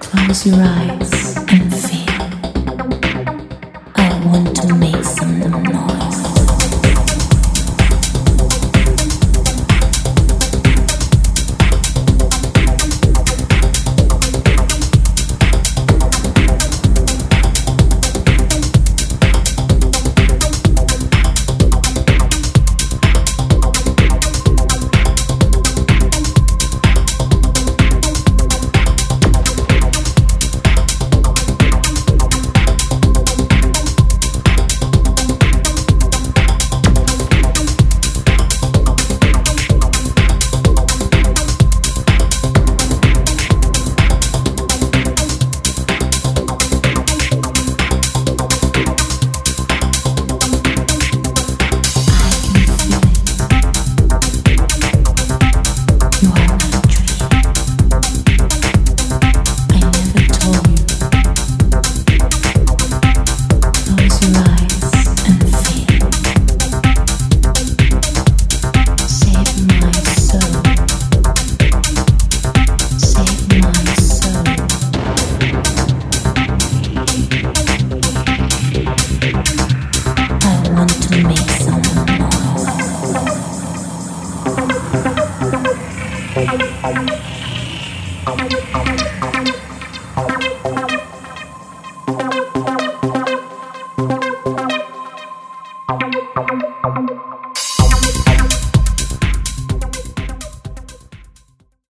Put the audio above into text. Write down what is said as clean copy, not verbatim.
Close your eyes.